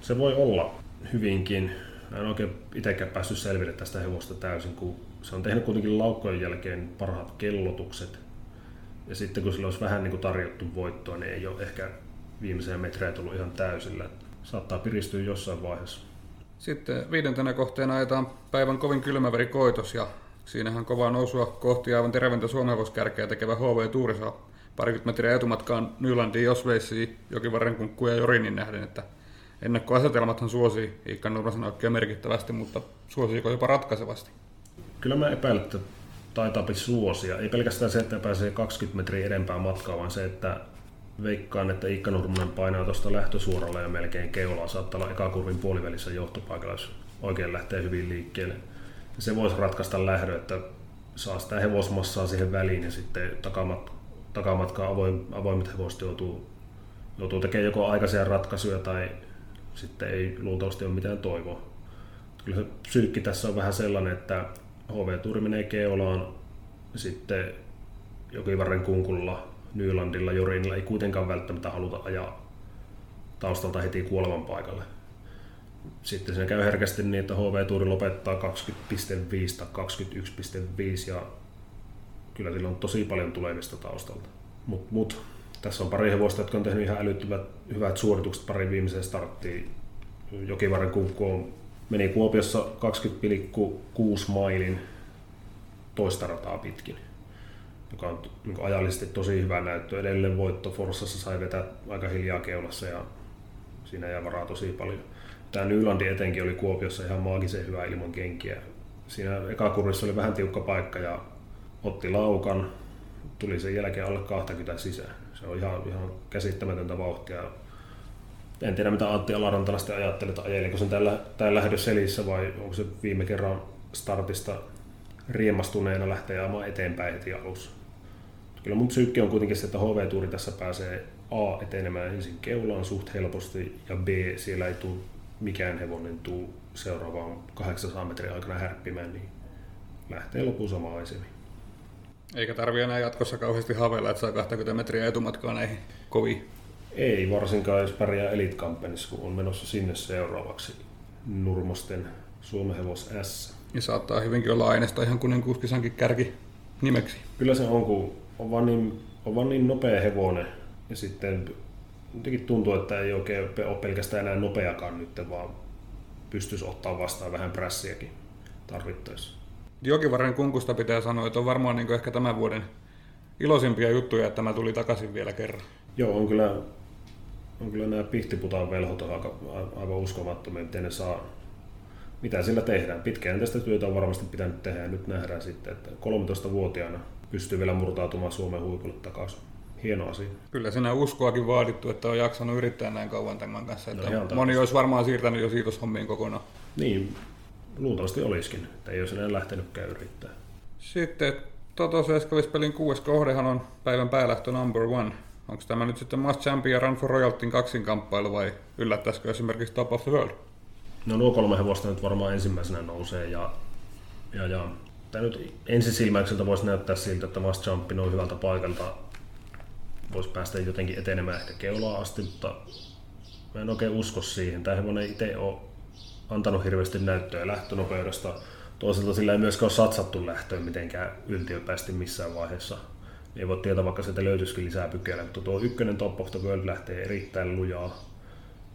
Se voi olla hyvinkin. Mä en oikein itsekään päässyt selville tästä hevosta täysin, kun se on tehnyt kuitenkin laukkojen jälkeen parhaat kellotukset. Ja sitten kun sillä olisi vähän niin kuin tarjottu voittoa, niin ei ole ehkä viimeiseen metreen tullut ihan täysillä. Saattaa piristyä jossain vaiheessa. Sitten 5. kohteena ajetaan päivän kovin kylmäveri Koitos. Ja siinähän kovaa nousua kohti aivan terävintä suomenhevoskärkeä tekevä HV Tuuri saa parikymmentä metriä etumatkaan Nylandiin, Osveissiin, Jokivarren kunkkuun ja Jorinin nähden. Että ennakkoasetelmathan suosii Iikka Nurmisen oikein merkittävästi, mutta suosiiko jopa ratkaisevasti? Kyllä mä epäilen, että taitaapi suosia. Ei pelkästään se, että pääsee 20 metriä edempään matkaa, vaan se, että veikkaan, että Iikka Nurminen painaa tuosta lähtösuoralle ja melkein keulaa. Saattaa olla ekakurvin puolivälissä johtopaikalla, jos oikein lähtee hyvin liikkeelle. Ja se voisi ratkaista lähdön, että saa sitä hevosmassaa siihen väliin ja sitten takamatkaa avoimet hevoset joutuu tekemään joko aikaisia ratkaisuja tai sitten ei luultavasti ole mitään toivoa. Kyllä se psyykki tässä on vähän sellainen, että HV-tuuri menee keulaan, sitten Jokivarren kunkulla, Nylandilla, Jorinilla ei kuitenkaan välttämättä haluta ajaa taustalta heti kuolevan paikalle. Sitten siinä käy herkästi niin, että HV-tuuri lopettaa 20.5 tai 21.5 ja kyllä sillä on tosi paljon tulemista taustalta. Mut. Tässä on pari hevosta, jotka on tehnyt ihan älyttömät hyvät suoritukset parin viimeiseen starttiin. Jokivarren kunkku meni Kuopiossa 20,6 mailin toista rataa pitkin, joka on ajallisesti tosi hyvä näyttö. Edelleen voitto Forssassa sai vetää aika hiljaa keulassa ja siinä jää varaa tosi paljon. Tämä Nylandi etenkin oli Kuopiossa ihan maagisen hyvä ilman kenkiä. Siinä ekakurvissa oli vähän tiukka paikka ja otti laukan. Tuli sen jälkeen alle 20 sisään. Se on ihan käsittämätöntä vauhtia. En tiedä mitä Antti Alarantala sitten ajatteli, että ajeleeko sen tämän lähdön selissä vai onko se viime kerran startista riemastuneena lähtee aivan eteenpäin heti alussa. Kyllä mun psyykki on kuitenkin se, että HV-tuuri tässä pääsee A etenemään ensin keulaan suht helposti ja B siellä ei tule mikään hevonen tuu seuraavaan 800 metrin aikana härppimään, niin lähtee lopun sama aisemmin. Eikä tarvitse enää jatkossa kauheasti haaveilla, että saa 20 metriä etumatkaa näihin koviin? Ei varsinkaan, jos pärjää Elite Companyssa, kun on menossa sinne seuraavaksi Nurmosten Suomenhevos S. Ja saattaa hyvinkin olla aineesta ihan kunnen kuskisankin kärki nimeksi. Kyllä se on, kun on vaan niin nopea hevonen ja sitten jotenkin tuntuu, että ei oikein ole pelkästään enää nopeakaan nyt, vaan pystyisi ottaa vastaan vähän prässiäkin tarvittaessa. Jokivarren kunkusta pitää sanoa, että on varmaan niin ehkä tämän vuoden iloisimpia juttuja, että tämä tuli takaisin vielä kerran. Joo, on kyllä nämä Pihtiputaan velhot aivan uskomattomia, miten ne saa, mitä sillä tehdään. Pitkään tästä työtä on varmasti pitänyt tehdä ja nyt nähdään sitten, että 13-vuotiaana pystyy vielä murtautumaan Suomen huipulle takaisin. Hieno asia. Kyllä sinä uskoakin vaadittu, että on jaksanut yrittää näin kauan tämän kanssa. Että no, moni olisi varmaan siirtänyt jo siitoshommiin kokonaan. Niin, luultavasti olisikin, että ei olisi enää lähtenytkään yrittää. Sitten Toto Seskallispelin 6. kohdehan on päivän päälähtö number 1. Onko tämä nyt sitten Must Champion ja Run for Royaltyn kaksinkamppailu vai yllättäisikö esimerkiksi Top of the World? No nuo kolme hevosta nyt varmaan ensimmäisenä nousee ja tämä nyt ensisilmäykseltä voisi näyttää siltä, että Must Champion on hyvältä paikalta. Voisi päästä jotenkin etenemään ehkä keulaa asti, mutta mä en oikein usko siihen. Tämä hevonen itse ole antanut hirveästi näyttöä ja lähtönopeudesta. Toisaalta sillä ei myöskään ole satsattu lähtöön mitenkään yltiöpäisesti missään vaiheessa. Ei voi tietää, vaikka sieltä löytyisikin lisää pykälää, mutta tuo ykkönen Top of the World lähtee erittäin lujaa.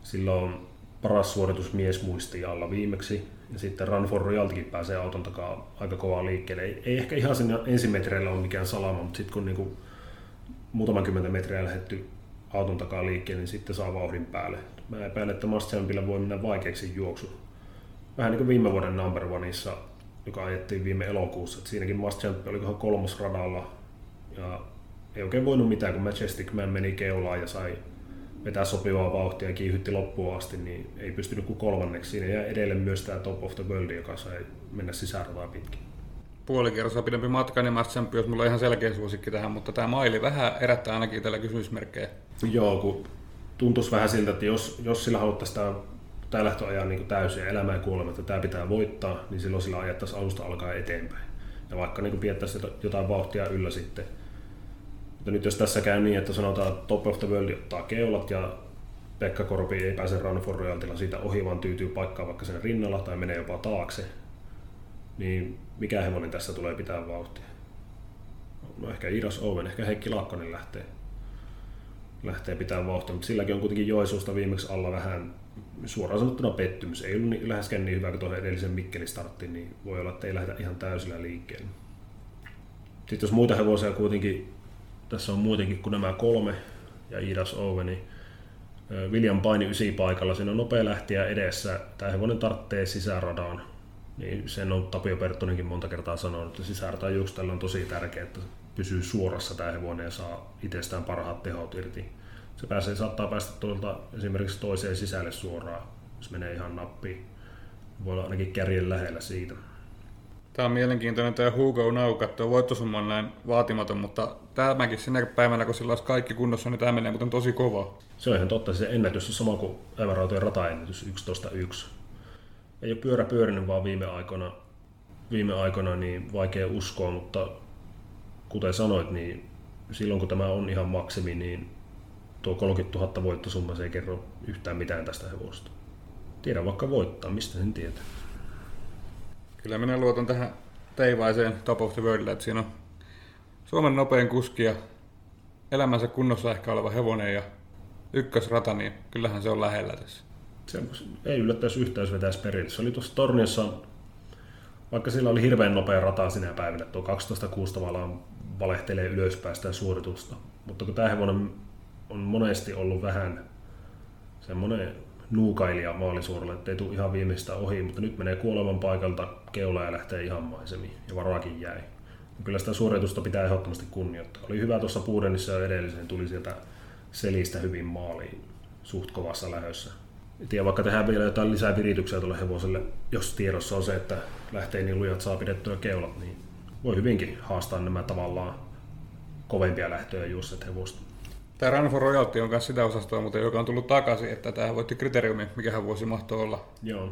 Sillä on paras suoritus miesmuistia alla viimeksi. Ja sitten Run for Royaltykin pääsee auton takaa aika kovaa liikkeelle. Ei ehkä ihan siinä ensimetreillä ole mikään salama, mutta sitten kun niinku muutaman kymmentä metriä lähdetty auton takaa liikkeelle, niin sitten saa vauhdin päälle. Mä epäilen, että Must Champilla voi mennä vaikeaksi juoksu. Vähän niin kuin viime vuoden Number Oneissa, joka ajettiin viime elokuussa. Et siinäkin Must Champ oli kolmosradalla. Ja ei oikein voinut mitään, kun Majestic Man meni keulaan ja sai vetää sopivaa vauhtia ja kiihytti loppuun asti, niin ei pystynyt kuin kolmanneksi. Siinä ja edelleen myös tämä Top of the World, joka sai mennä sisärataa pitkin. Puoli kerrosta pidempi matka, niin Must Champion olisi mulla ihan selkeä suosikki tähän, mutta tämä maili vähän erättää ainakin tällä kysymysmerkkejä. Joo, kun tuntuisi vähän siltä, että jos sillä haluttaisiin tämä lähtöajaa niin täysin elämää ja kuolema, että tämä pitää voittaa, niin silloin sillä ajattaisiin alusta alkaa eteenpäin. Ja vaikka niin pidettäisiin jotain vauhtia yllä sitten. Mutta nyt jos tässä käy niin, että sanotaan, että Top of the World ottaa keulat ja Pekka Korpi ei pääse Run for Royaltylla siitä ohi, vaan tyytyy paikkaan vaikka sen rinnalla tai menee jopa taakse, niin mikä hevonen tässä tulee pitää vauhtia? No ehkä Iiras Owen, ehkä Heikki Laakkonen lähtee pitää vauhtia, mutta silläkin on kuitenkin Joensuusta viimeksi alla vähän suoraan sanottuna pettymys. Ei ollut läheskään niin hyvä kuin tuohon edellisen Mikkelin starttiin, niin voi olla, että ei lähdetä ihan täysillä liikkeelle. Sitten jos muita hevosia kuitenkin, tässä on muutenkin kuin nämä kolme ja Iiras Owen, niin William Paini 9 paikalla, siinä on nopea lähtiä edessä. Tämä hevonen tarttee sisäradaan. Niin sen on Tapio Perttunenkin monta kertaa sanonut, että sisärtää juoksi tällä on tosi tärkeää, että pysyy suorassa tämä hevonen ja saa itsestään parhaat tehot irti. Se saattaa päästä tuolta esimerkiksi toiseen sisälle suoraan, jos menee ihan nappiin. Voi olla ainakin kärjen lähellä siitä. Tämä on mielenkiintoinen tämä Hugo Nauka, tuo voittosumma on näin vaatimaton, mutta tämäkin sinä päivänä, kun sillä olisi kaikki kunnossa, niin tämä menee muuten tosi kovaa. Se on ihan totta, se ennätys on sama kuin Äimärautojen rataennätys 11.1. Ei ole pyörä pyörinyt vaan viime aikoina, niin vaikea uskoa, mutta kuten sanoit, niin silloin kun tämä on ihan maksimi, niin tuo 30 000 voittosumma se ei kerro yhtään mitään tästä hevosta. Tiedän vaikka voittaa, mistä sen tietää. Kyllä minä luotan tähän Teivaiseen Top of the World, että siinä on Suomen nopein kuski ja elämänsä kunnossa ehkä oleva hevonen ja ykkösrata, niin kyllähän se on lähellä tässä. Se ei yllättäisi yhtään, jos vetäisi perille. Se oli tuossa Torniossa, vaikka sillä oli hirveän nopea rata sinä päivänä, tuo 12.6 tavallaan valehtelee ylöspäin sitä suoritusta. Mutta kun tämä hevonen on monesti ollut vähän semmoinen nuukailija maalisuoralle, ettei tule ihan viimeistä ohi, mutta nyt menee kuolevan paikalta keulaa ja lähtee ihan maisemiin, ja varaakin jäi. Ja kyllä sitä suoritusta pitää ehdottomasti kunnioittaa. Oli hyvä tuossa Puudennissa ja edellisen, tuli sieltä selistä hyvin maaliin, suht kovassa lähössä. Tiedä, vaikka tehdään vielä jotain lisää virityksiä tuolle hevoselle, jos tiedossa on se, että lähtee niin lujat saa pidettyä keulat, niin voi hyvinkin haastaa nämä tavallaan kovempia lähtöjä juosset hevosta. Tämä Run for Royalty on myös sitä osastoa, mutta joka on tullut takaisin, että tämä voitti kriteeriumin, mikähän vuosi mahtoi olla. Joo.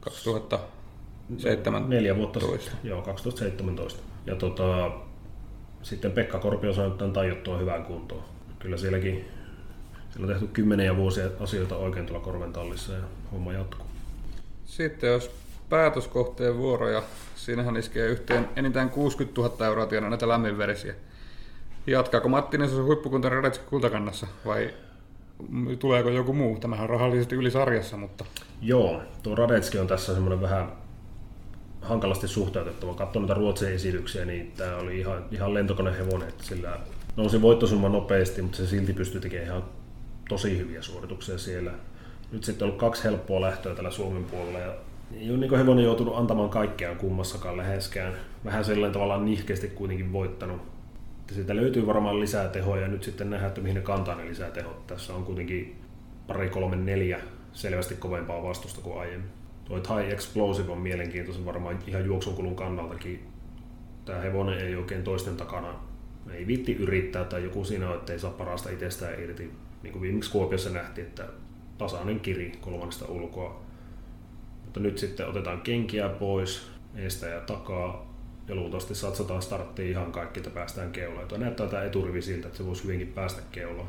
2017. 4 vuotta sitten. Joo, 2017. Ja sitten Pekka Korpi on saanut tämän tajottua hyvään kuntoon. Kyllä sielläkin siellä on tehty 10 vuosia asioita oikein tuolla Korven tallissa ja homma jatkuu. Sitten jos päätöskohteen vuoroja, siinähän iskee yhteen enintään 60 000 € tienaa näitä lämminverisiä. Jatkaako Mattinen se huippukunta Radetsin kultakannassa vai tuleeko joku muu? Tämähän on rahallisesti yli sarjassa, mutta... Joo, tuo Radetski on tässä semmoinen vähän hankalasti suhteutettava. Katsoin niitä Ruotsin esityksiä, niin tämä oli ihan lentokonehevonen. Sillä nousi voittosumma nopeasti, mutta se silti pystyi tekemään ihan tosi hyviä suorituksia siellä. Nyt sitten on ollut 2 helppoa lähtöä tällä Suomen puolella. Ja ei ole niin kuin hevonen joutunut antamaan kaikkeaan kummassakaan läheskään. Vähän sellainen tavallaan nihkeästi kuitenkin voittanut. Siitä löytyy varmaan lisää tehoja ja nyt sitten nähdään, että mihin ne kantaa ne lisää tehot. Tässä on kuitenkin 2, 3, 4 selvästi kovempaa vastusta kuin aiemmin. Tuo High Explosive on mielenkiintoisen varmaan ihan juoksunkulun kannaltakin. Tämä hevonen ei oikein toisten takana. Ei viitti yrittää tai joku siinä on, ettei saa parasta itsestään irti. Niin kuin viimeksi Kuopiossa nähtiin, että tasainen kiri 3. ulkoa. Mutta nyt sitten otetaan kenkiä pois, eestä ja takaa. Ja luultavasti satsataan starttiin ihan kaikki, että päästään keulaan. Tuo näyttää tämä eturivi siltä, että se voisi hyvinkin päästä keulaan.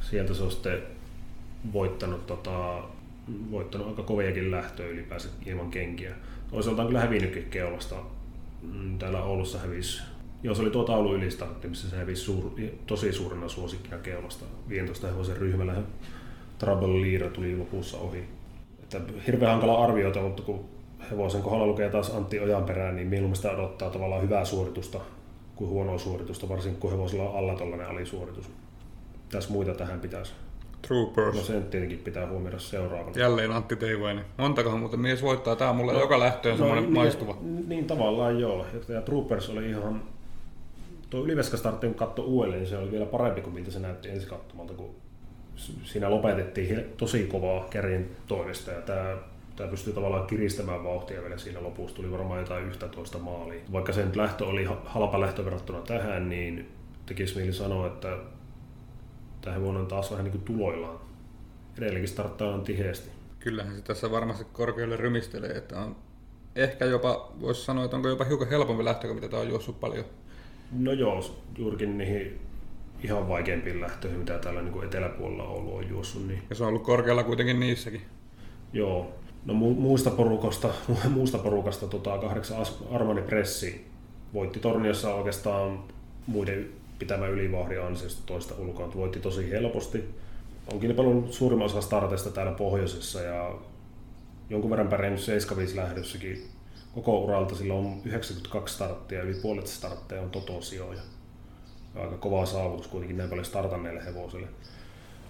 Sieltä se on sitten voittanut aika koviakin lähtöä ylipäänsä ilman kenkiä. Toisaalta on kyllä hävinnytkin keulasta. Täällä Oulussa hävisi. Joo, se oli tuo taulu ylistartti, missä se hävisi tosi suurena suosikkina keulasta. 15 hevosen ryhmällä Trouble Leader tuli lopussa ohi. Että hirveän hankala arvioita, mutta kun hevosen kohdalla lukee taas Antti Ojan perään, niin mieluummin sitä odottaa tavallaan hyvää suoritusta kuin huonoa suoritusta, varsinkin kun hevosilla on alla tuollainen alisuoritus. Mitäs muita tähän pitäisi? Troopers. No sen tietenkin pitää huomioida seuraavana. Jälleen Antti Teivainen. Montakohan muuten mies voittaa? Tää on mulle joka lähtöön semmoinen maistuva. Niin tavallaan joo. Ja Troopers oli ihan... Tuo Ylivieska-startti kun katsoi uudelleen, niin se oli vielä parempi kuin miltä se näytti ensi kattomalta, kun siinä lopetettiin tosi kovaa kärjen toimesta ja tämä pystyy tavallaan kiristämään vauhtia vielä siinä lopussa. Tuli varmaan jotain 11 maalia. Vaikka sen lähtö oli halpa lähtö verrattuna tähän, niin tekisi mieli sanoa, että tämä hevonen taas vähän niin kuin tuloillaan. Edelleenkin starttaa tiheesti. Kyllähän se tässä varmasti korkealle rymistelee, että on ehkä jopa, voisi sanoa, että onko jopa hiukan helpompi lähtö kuin mitä tämä on juossut paljon. No joo, juurikin niihin ihan vaikeimpiin lähtöihin, mitä täällä niin kuin eteläpuolella Oulu on juossut. Niin. Ja se on ollut korkealla kuitenkin niissäkin. Joo. No muusta porukasta 8 Armani Pressi voitti Torniossa oikeastaan muiden pitämä ylivauhdin ansiosta toista ulkoa. Voitti tosi helposti. On kilpaillut suurimman osa starteista täällä pohjoisessa ja jonkun verran pärjännyt 75 lähdössäkin. Koko uralta sillä on 92 starttia, yli puolet startteja on totosijoja. Aika kova saavutus kuitenkin näin paljon startanneille hevosille.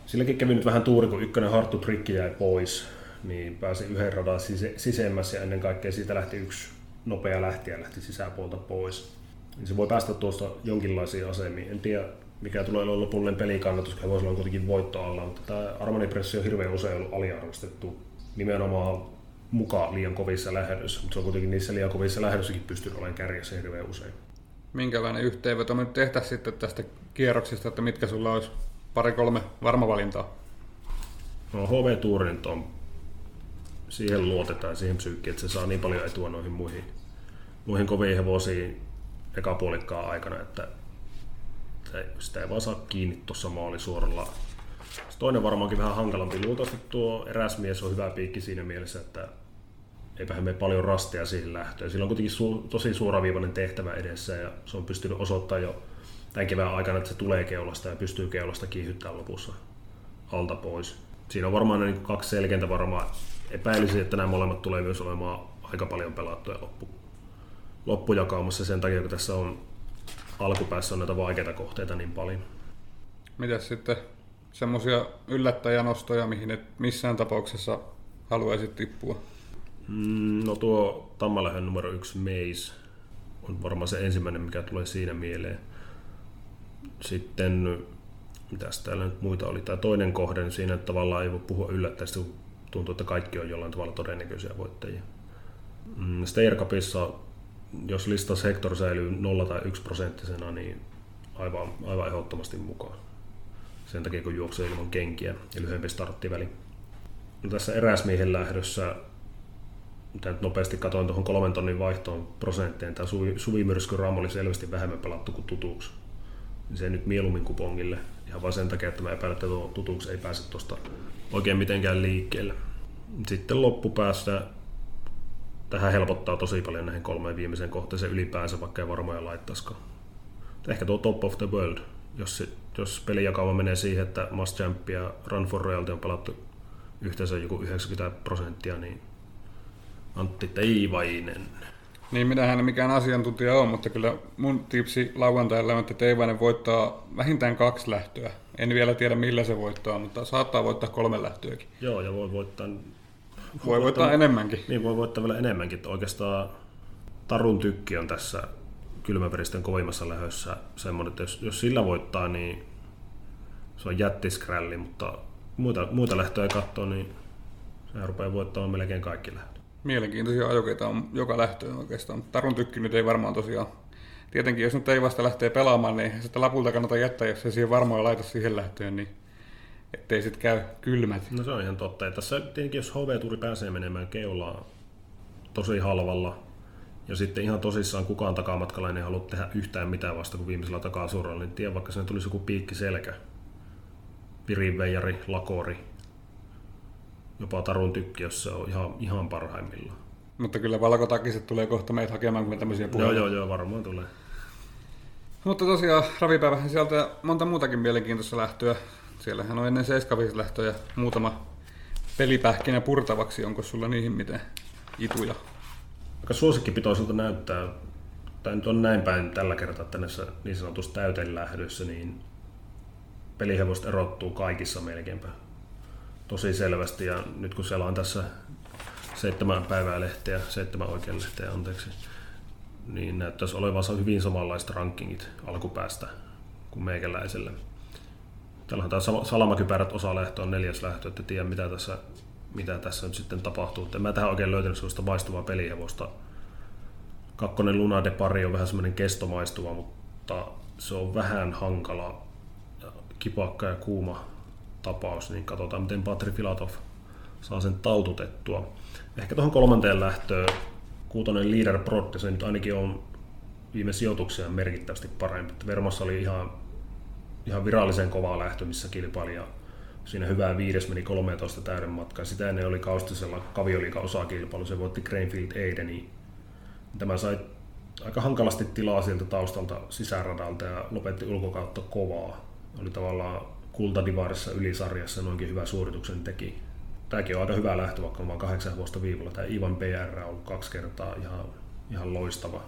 Silläkin kävi nyt vähän tuuri, kun ykkönen Harttu Trikki jäi pois. Niin pääsi yhden radan sisemmässä ja ennen kaikkea siitä lähti yksi nopea lähtijä lähti sisäpuolta pois. Niin se voi päästä tuosta jonkinlaisiin asemiin. En tiedä mikä tulee olla lopullinen pelikannatus, kun hevosilla on kuitenkin voitto alla, mutta tämä Armani Pressi on hirveän usein ollut aliarvostettu nimenomaan mukaan liian kovissa lähdöissä, mutta se on kuitenkin niissä liian kovissa lähdöissäkin pystynyt olemaan kärjessä hirveän usein. Minkälainen yhteenveto me nyt tehtäisiin sitten tästä kierroksesta, että mitkä sulla olisi 2-3 varmavalintaa? No HV-tuurin on. Siihen luotetaan, siihen psyykkiin, että se saa niin paljon etua noihin muihin koviin hevosiin ekapuolikkaan aikana, että sitä ei vaan saa kiinni tuossa maalisuoralla. Toinen varmaankin vähän hankalampi. Luultavasti tuo Eräs Mies on hyvä piikki siinä mielessä, että eipähän mene paljon rastia siihen lähtöön. Sillä on kuitenkin tosi suoraviivainen tehtävä edessä ja se on pystynyt osoittamaan jo tämän kevään aikana, että se tulee keulasta ja pystyy keulasta kiihyttämään lopussa alta pois. Siinä on varmaan niin 2 selkeintä varmaa. Epäilisin, että nämä molemmat tulee myös olemaan aika paljon pelattuja loppujakaumassa sen takia, kun tässä on alkupäässä on näitä vaikeita kohteita niin paljon. Mitäs sitten semmoisia yllättäjänostoja, mihin et missään tapauksessa haluaisit tippua? No tuo Tammalähön numero 1 Maze on varmaan se ensimmäinen, mikä tulee siinä mieleen. Sitten mitäs täällä nyt muita oli? Tämä toinen kohde, niin siinä tavallaan ei voi puhua yllättäjistä. Tuntuu, että kaikki on jollain tavalla todennäköisiä voittajia. Stair Cupissa jos listasektor säilyy 0 tai 1% niin aivan ehdottomasti mukaan. Sen takia kun juoksee ilman kenkiä ja lyhyempi starttiväli. No, tässä Eräsmiehen lähdössä, mitä nyt nopeasti katsoin tuohon 3 tonnin vaihtoon prosentteen, tämä Suvimyrskyn Raamo oli selvästi vähemmän pelattu kuin tutuksi. Se nyt mieluummin kupongille, ihan vain sen takia, että mä epäilen, että tuo tutuksi ei pääse tuosta oikein mitenkään liikkeelle. Sitten loppupäässä tähän helpottaa tosi paljon näihin 3 viimeiseen kohteeseen ylipäänsä, vaikka ei varmoja laittaisikaan. Ehkä tuo Top of the World, jos pelijakauma menee siihen, että Must Champ ja Run for Royalty on pelattu yhteensä joku 90%, niin Antti Teivainen. Niin, minähän en mikään asiantuntija ole, mutta kyllä mun tipsi lauantaina on, että Teivainen voittaa vähintään 2 lähtöä. En vielä tiedä millä se voittaa, mutta saattaa voittaa 3 lähtöäkin. Joo, ja voi voittaa enemmänkin. Niin, voi voittaa vielä enemmänkin. Oikeastaan Tarun tykki on tässä kylmäveristen kovimmassa lähdössä semmoinen, että jos sillä voittaa, niin se on jättiskrälli, mutta muita lähtöä ei katso, niin se rupeaa voittamaan melkein kaikki lähtöä. Mielenkiintoisia ajokeita on joka lähtöön oikeastaan. Tarun tykki nyt ei varmaan tosiaan. Tietenkin jos nyt ei vasta lähtee pelaamaan, niin sitä lapulta kannata jättää, jos ei siihen varmaan laita siihen lähtöön, niin ettei sitten käy kylmät. No, se on ihan totta. Ja tässä tietenkin jos HV-tuuri pääsee menemään keulaa tosi halvalla, ja sitten ihan tosissaan kukaan takamatkalainen ei halua tehdä yhtään mitään vasta kuin viimeisellä takasuralla, niin tiedä vaikka sen tulisi joku piikki selkä, pirinveijari, lakori, jopa Tarun tykki, jos se on ihan parhaimmillaan. Mutta kyllä valkotakiset tulee kohta meitä hakemaan, kun me tämmöisiä puhutaan. Joo, varmaan tulee. Mutta tosiaan ravipäivähän sieltä monta muutakin mielenkiintoista lähtöä. Siellähän on ennen 7-5 lähtöjä muutama pelipähkinä purtavaksi. Onko sulla niihin mitään ituja? Aika suosikkipitoiselta näyttää, tai nyt on näin päin tällä kertaa, että näissä niin sanotussa täytelähdöissä, niin pelihevoset erottuu kaikissa melkeinpä tosi selvästi. Ja nyt kun siellä on tässä 7 oikean lehteä, niin näyttäisi olevansa hyvin samanlaiset rankingit alkupäästä kuin meikäläiselle. Tällähän tämä salamakypärät osalähtö on 4. lähtö, että tiedän mitä tässä nyt sitten tapahtuu. En mä tähän oikein löytänyt sellaista maistuvaa pelihevosta. 2. Lunade-pari on vähän semmoinen kestomaistuva, mutta se on vähän hankala, kipakka ja kuuma tapaus, niin katsotaan miten Patri Filatov saa sen taututettua. Ehkä tuohon 3. lähtöön 6. Leader Prod, se nyt ainakin on viime sijoituksia merkittävästi parempi. Vermassa oli ihan virallisen kovaa lähtö, missä kilpailija siinä hyvää 5. meni 13 täyden matkaan. Sitä ennen oli Kaustisella kavioliikan osakilpailu, se voitti Greenfield Aideni. Tämä sai aika hankalasti tilaa sieltä taustalta sisäradalta ja lopetti ulkokautta kovaa. Oli tavallaan kultadivarissa ylisarjassa noinkin hyvä suorituksen teki. Tämäkin on aika hyvä lähtö, vaikka on vain 8 hevosta viivalla. Tämä Ivan PR on 2 kertaa ihan loistava.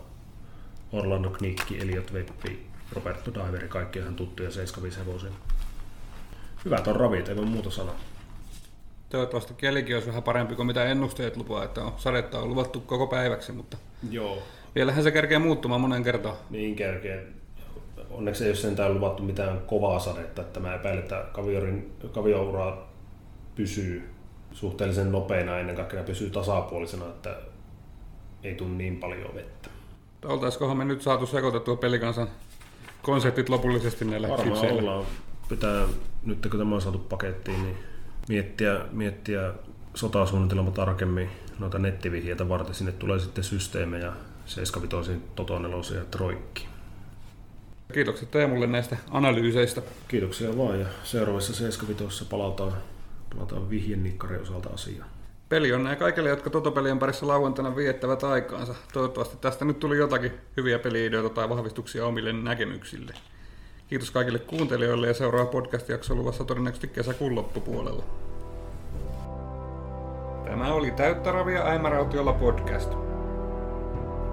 Orlando Knikki, Elliot Weppi, Roberto Diveri, kaikki ihan tuttuja 75 hevosia. Hyvät on ravit, ei voi muuta sanoa. Toivottavasti kelikin olisi vähän parempi kuin mitä ennusteet lupaa, että sadetta on luvattu koko päiväksi, mutta joo. Vielähän se kerkee muuttumaan monen kertaan. Niin kerkee. Onneksi ei ole sentään luvattu mitään kovaa sadetta, että mä epäilen, että kaviouraa pysyy suhteellisen nopeana, ennen kaikkea pysyy tasapuolisena, että ei tule niin paljon vettä. Oltaisikohan me nyt saatu sekoitettua pelikansan konseptit lopullisesti näillä kipseillä? Varmaan ollaan. Pitää, nyt kun tämä on saatu pakettiin, niin miettiä sotasuunnitelma tarkemmin noita nettivihjeitä varten. Sinne tulee sitten systeemejä 7-5, totonelosiin ja troikkiin. Kiitokset Teemulle näistä analyyseistä. Kiitoksia vaan, ja seuraavassa 7-5 palataan vihjennikkarin osalta asiaan. Peli on näin kaikille, jotka totopelien parissa lauantaina viettävät aikaansa. Toivottavasti tästä nyt tuli jotakin hyviä peliideoita tai vahvistuksia omille näkemyksille. Kiitos kaikille kuuntelijoille ja seuraava podcast-jakso luvassa todennäköisesti kesäkuun loppupuolella. Tämä oli Täyttä ravia Äimärautiolla podcast.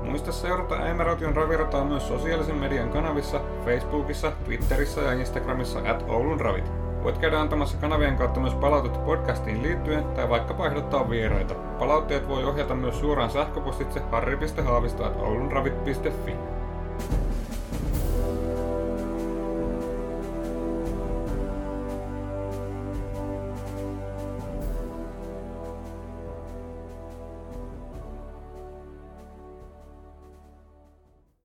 Muista seurata Äimäration ravirataa myös sosiaalisen median kanavissa, Facebookissa, Twitterissä ja Instagramissa @oulunravit. Voit käydä antamassa kanavien kautta myös palautetta podcastiin liittyen tai vaikkapa ehdottaa vieraita. Palautteet voi ohjata myös suoraan sähköpostitse harri.haavista@oulunravit.fi.